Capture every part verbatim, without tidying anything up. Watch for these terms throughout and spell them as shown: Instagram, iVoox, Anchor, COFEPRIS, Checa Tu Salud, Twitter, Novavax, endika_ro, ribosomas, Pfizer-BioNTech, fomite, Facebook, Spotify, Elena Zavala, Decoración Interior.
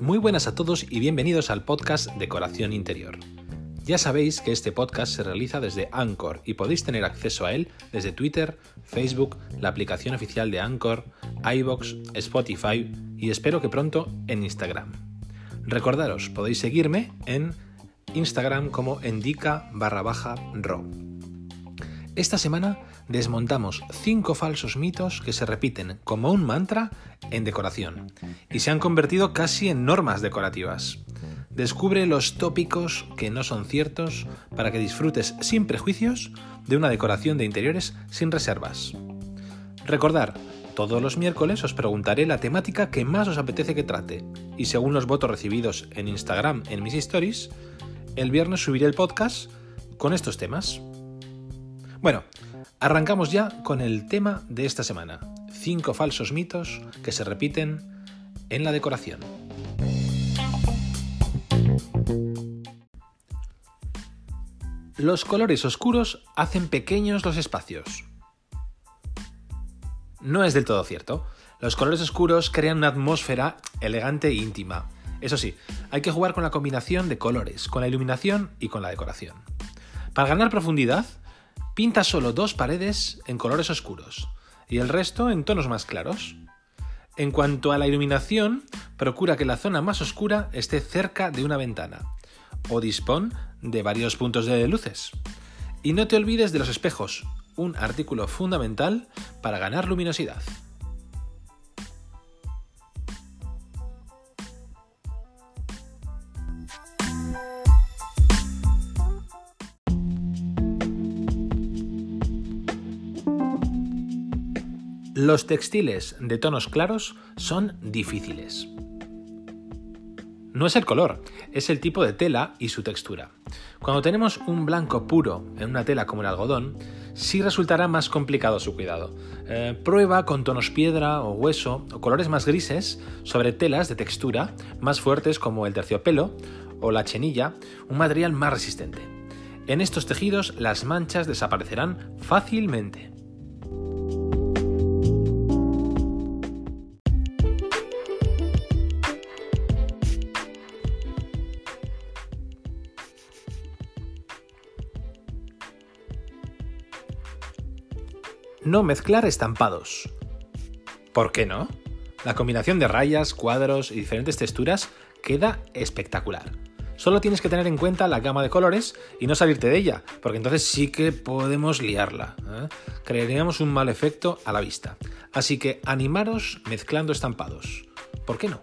Muy buenas a todos y bienvenidos al podcast Decoración Interior. Ya sabéis que este podcast se realiza desde Anchor y podéis tener acceso a él desde Twitter, Facebook, la aplicación oficial de Anchor, iVoox, Spotify y espero que pronto en Instagram. Recordaros, podéis seguirme en Instagram como endika_ro. Esta semana desmontamos cinco falsos mitos que se repiten como un mantra en decoración y se han convertido casi en normas decorativas. Descubre los tópicos que no son ciertos para que disfrutes sin prejuicios de una decoración de interiores sin reservas. Recordad, todos los miércoles os preguntaré la temática que más os apetece que trate y según los votos recibidos en Instagram en mis stories, el viernes subiré el podcast con estos temas. Bueno, arrancamos ya con el tema de esta semana. cinco falsos mitos que se repiten en la decoración. Los colores oscuros hacen pequeños los espacios. No es del todo cierto. Los colores oscuros crean una atmósfera elegante e íntima. Eso sí, hay que jugar con la combinación de colores, con la iluminación y con la decoración. Para ganar profundidad, pinta solo dos paredes en colores oscuros y el resto en tonos más claros. En cuanto a la iluminación, procura que la zona más oscura esté cerca de una ventana o dispón de varios puntos de luces. Y no te olvides de los espejos, un artículo fundamental para ganar luminosidad. Los textiles de tonos claros son difíciles. No es el color, es el tipo de tela y su textura. Cuando tenemos un blanco puro en una tela como el algodón, sí resultará más complicado su cuidado. Eh, prueba con tonos piedra o hueso o colores más grises sobre telas de textura más fuertes como el terciopelo o la chenilla, un material más resistente. En estos tejidos las manchas desaparecerán fácilmente. No mezclar estampados. ¿Por qué no? La combinación de rayas, cuadros y diferentes texturas queda espectacular. Solo tienes que tener en cuenta la gama de colores y no salirte de ella, porque entonces sí que podemos liarla, ¿eh? Crearíamos un mal efecto a la vista. Así que animaros mezclando estampados. ¿Por qué no?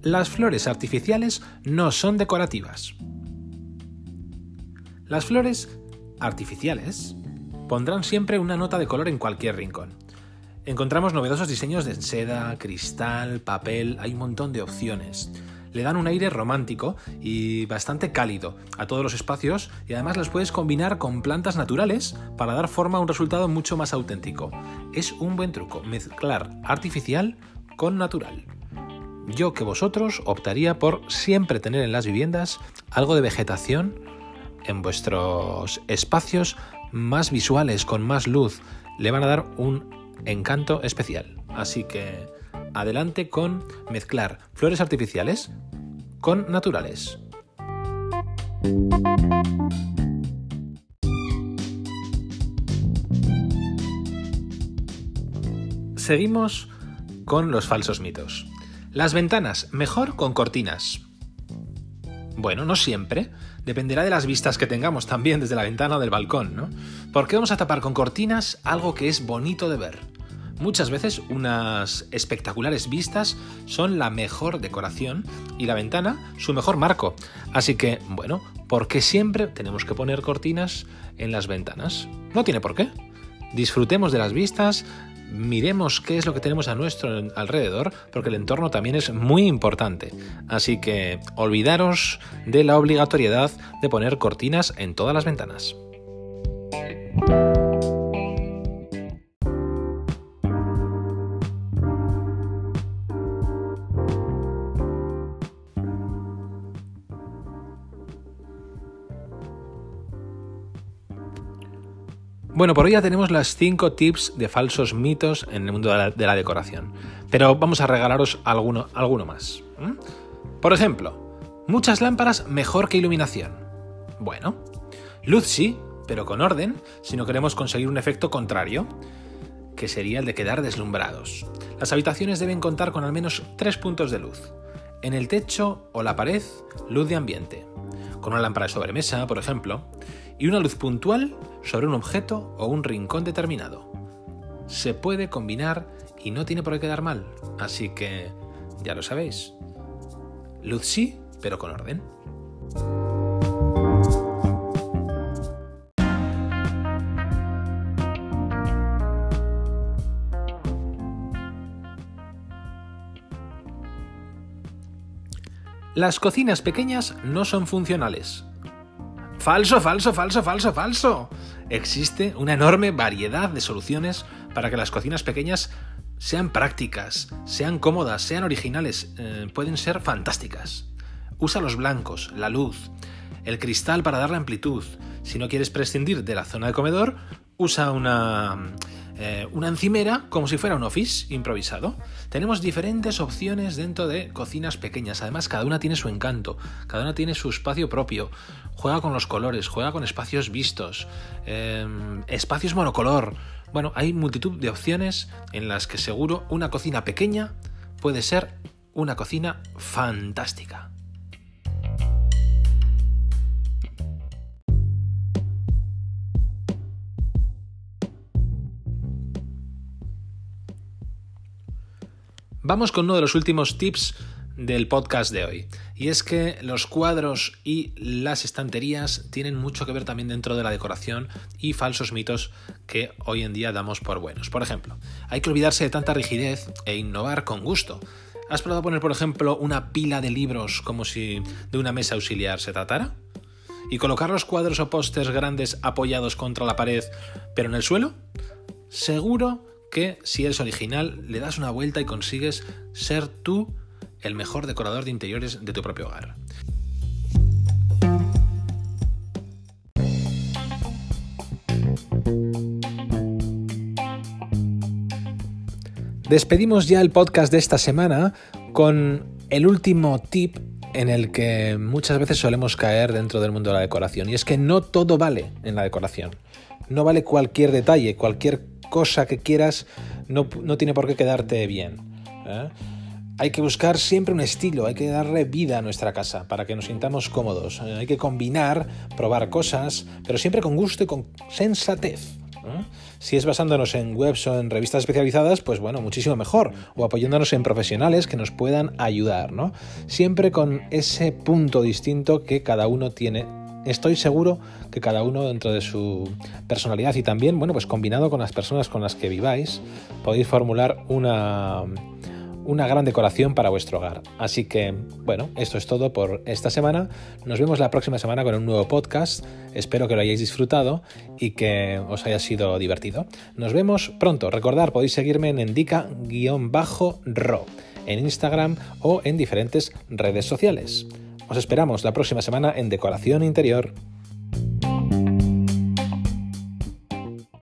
Las flores artificiales no son decorativas. Las flores artificiales pondrán siempre una nota de color en cualquier rincón. Encontramos novedosos diseños de seda, cristal, papel, hay un montón de opciones. Le dan un aire romántico y bastante cálido a todos los espacios y además las puedes combinar con plantas naturales para dar forma a un resultado mucho más auténtico. Es un buen truco, mezclar artificial con natural. Yo que vosotros optaría por siempre tener en las viviendas algo de vegetación en vuestros espacios más visuales, con más luz. Le van a dar un encanto especial. Así que adelante con mezclar flores artificiales con naturales. Seguimos con los falsos mitos. Las ventanas, mejor con cortinas. Bueno, no siempre. Dependerá de las vistas que tengamos también desde la ventana o del balcón, ¿no? ¿Por qué vamos a tapar con cortinas algo que es bonito de ver? Muchas veces unas espectaculares vistas son la mejor decoración y la ventana su mejor marco. Así que, bueno, ¿por qué siempre tenemos que poner cortinas en las ventanas? No tiene por qué. Disfrutemos de las vistas. Miremos qué es lo que tenemos a nuestro alrededor, porque el entorno también es muy importante. Así que olvidaros de la obligatoriedad de poner cortinas en todas las ventanas. Bueno, por hoy ya tenemos las cinco tips de falsos mitos en el mundo de la, de la decoración. Pero vamos a regalaros alguno, alguno más. ¿Mm? Por ejemplo, muchas lámparas mejor que iluminación. Bueno, luz sí, pero con orden, si no queremos conseguir un efecto contrario, que sería el de quedar deslumbrados. Las habitaciones deben contar con al menos tres puntos de luz. En el techo o la pared, luz de ambiente, con una lámpara de sobremesa, por ejemplo, y una luz puntual sobre un objeto o un rincón determinado. Se puede combinar y no tiene por qué quedar mal, así que ya lo sabéis. Luz sí, pero con orden. Las cocinas pequeñas no son funcionales. ¡Falso, falso, falso, falso, falso! Existe una enorme variedad de soluciones para que las cocinas pequeñas sean prácticas, sean cómodas, sean originales, eh, pueden ser fantásticas. Usa los blancos, la luz, el cristal para darle amplitud. Si no quieres prescindir de la zona de comedor, usa una... Eh, una encimera como si fuera un office improvisado. Tenemos diferentes opciones dentro de cocinas pequeñas. Además, cada una tiene su encanto, cada una tiene su espacio propio. Juega con los colores, juega con espacios vistos, eh, espacios monocolor. Bueno, hay multitud de opciones en las que seguro una cocina pequeña puede ser una cocina fantástica. Vamos con uno de los últimos tips del podcast de hoy, y es que los cuadros y las estanterías tienen mucho que ver también dentro de la decoración y falsos mitos que hoy en día damos por buenos. Por ejemplo, hay que olvidarse de tanta rigidez e innovar con gusto. ¿Has probado poner, por ejemplo, una pila de libros como si de una mesa auxiliar se tratara? ¿Y colocar los cuadros o pósters grandes apoyados contra la pared, pero en el suelo? Seguro que si eres original le das una vuelta y consigues ser tú el mejor decorador de interiores de tu propio hogar. Despedimos ya el podcast de esta semana con el último tip en el que muchas veces solemos caer dentro del mundo de la decoración, y es que no todo vale en la decoración. No vale cualquier detalle, cualquier cosa que quieras no, no tiene por qué quedarte bien, ¿eh? Hay que buscar siempre un estilo, hay que darle vida a nuestra casa para que nos sintamos cómodos, ¿eh? Hay que combinar, probar cosas, pero siempre con gusto y con sensatez, ¿eh? Si es basándonos en webs o en revistas especializadas, pues bueno, muchísimo mejor, o apoyándonos en profesionales que nos puedan ayudar, ¿no? Siempre con ese punto distinto que cada uno tiene. Estoy seguro que cada uno dentro de su personalidad y también, bueno, pues combinado con las personas con las que viváis, podéis formular una, una gran decoración para vuestro hogar. Así que, bueno, esto es todo por esta semana. Nos vemos la próxima semana con un nuevo podcast. Espero que lo hayáis disfrutado y que os haya sido divertido. Nos vemos pronto. Recordad, podéis seguirme en endika guión ro en Instagram o en diferentes redes sociales. Os esperamos la próxima semana en Decoración Interior.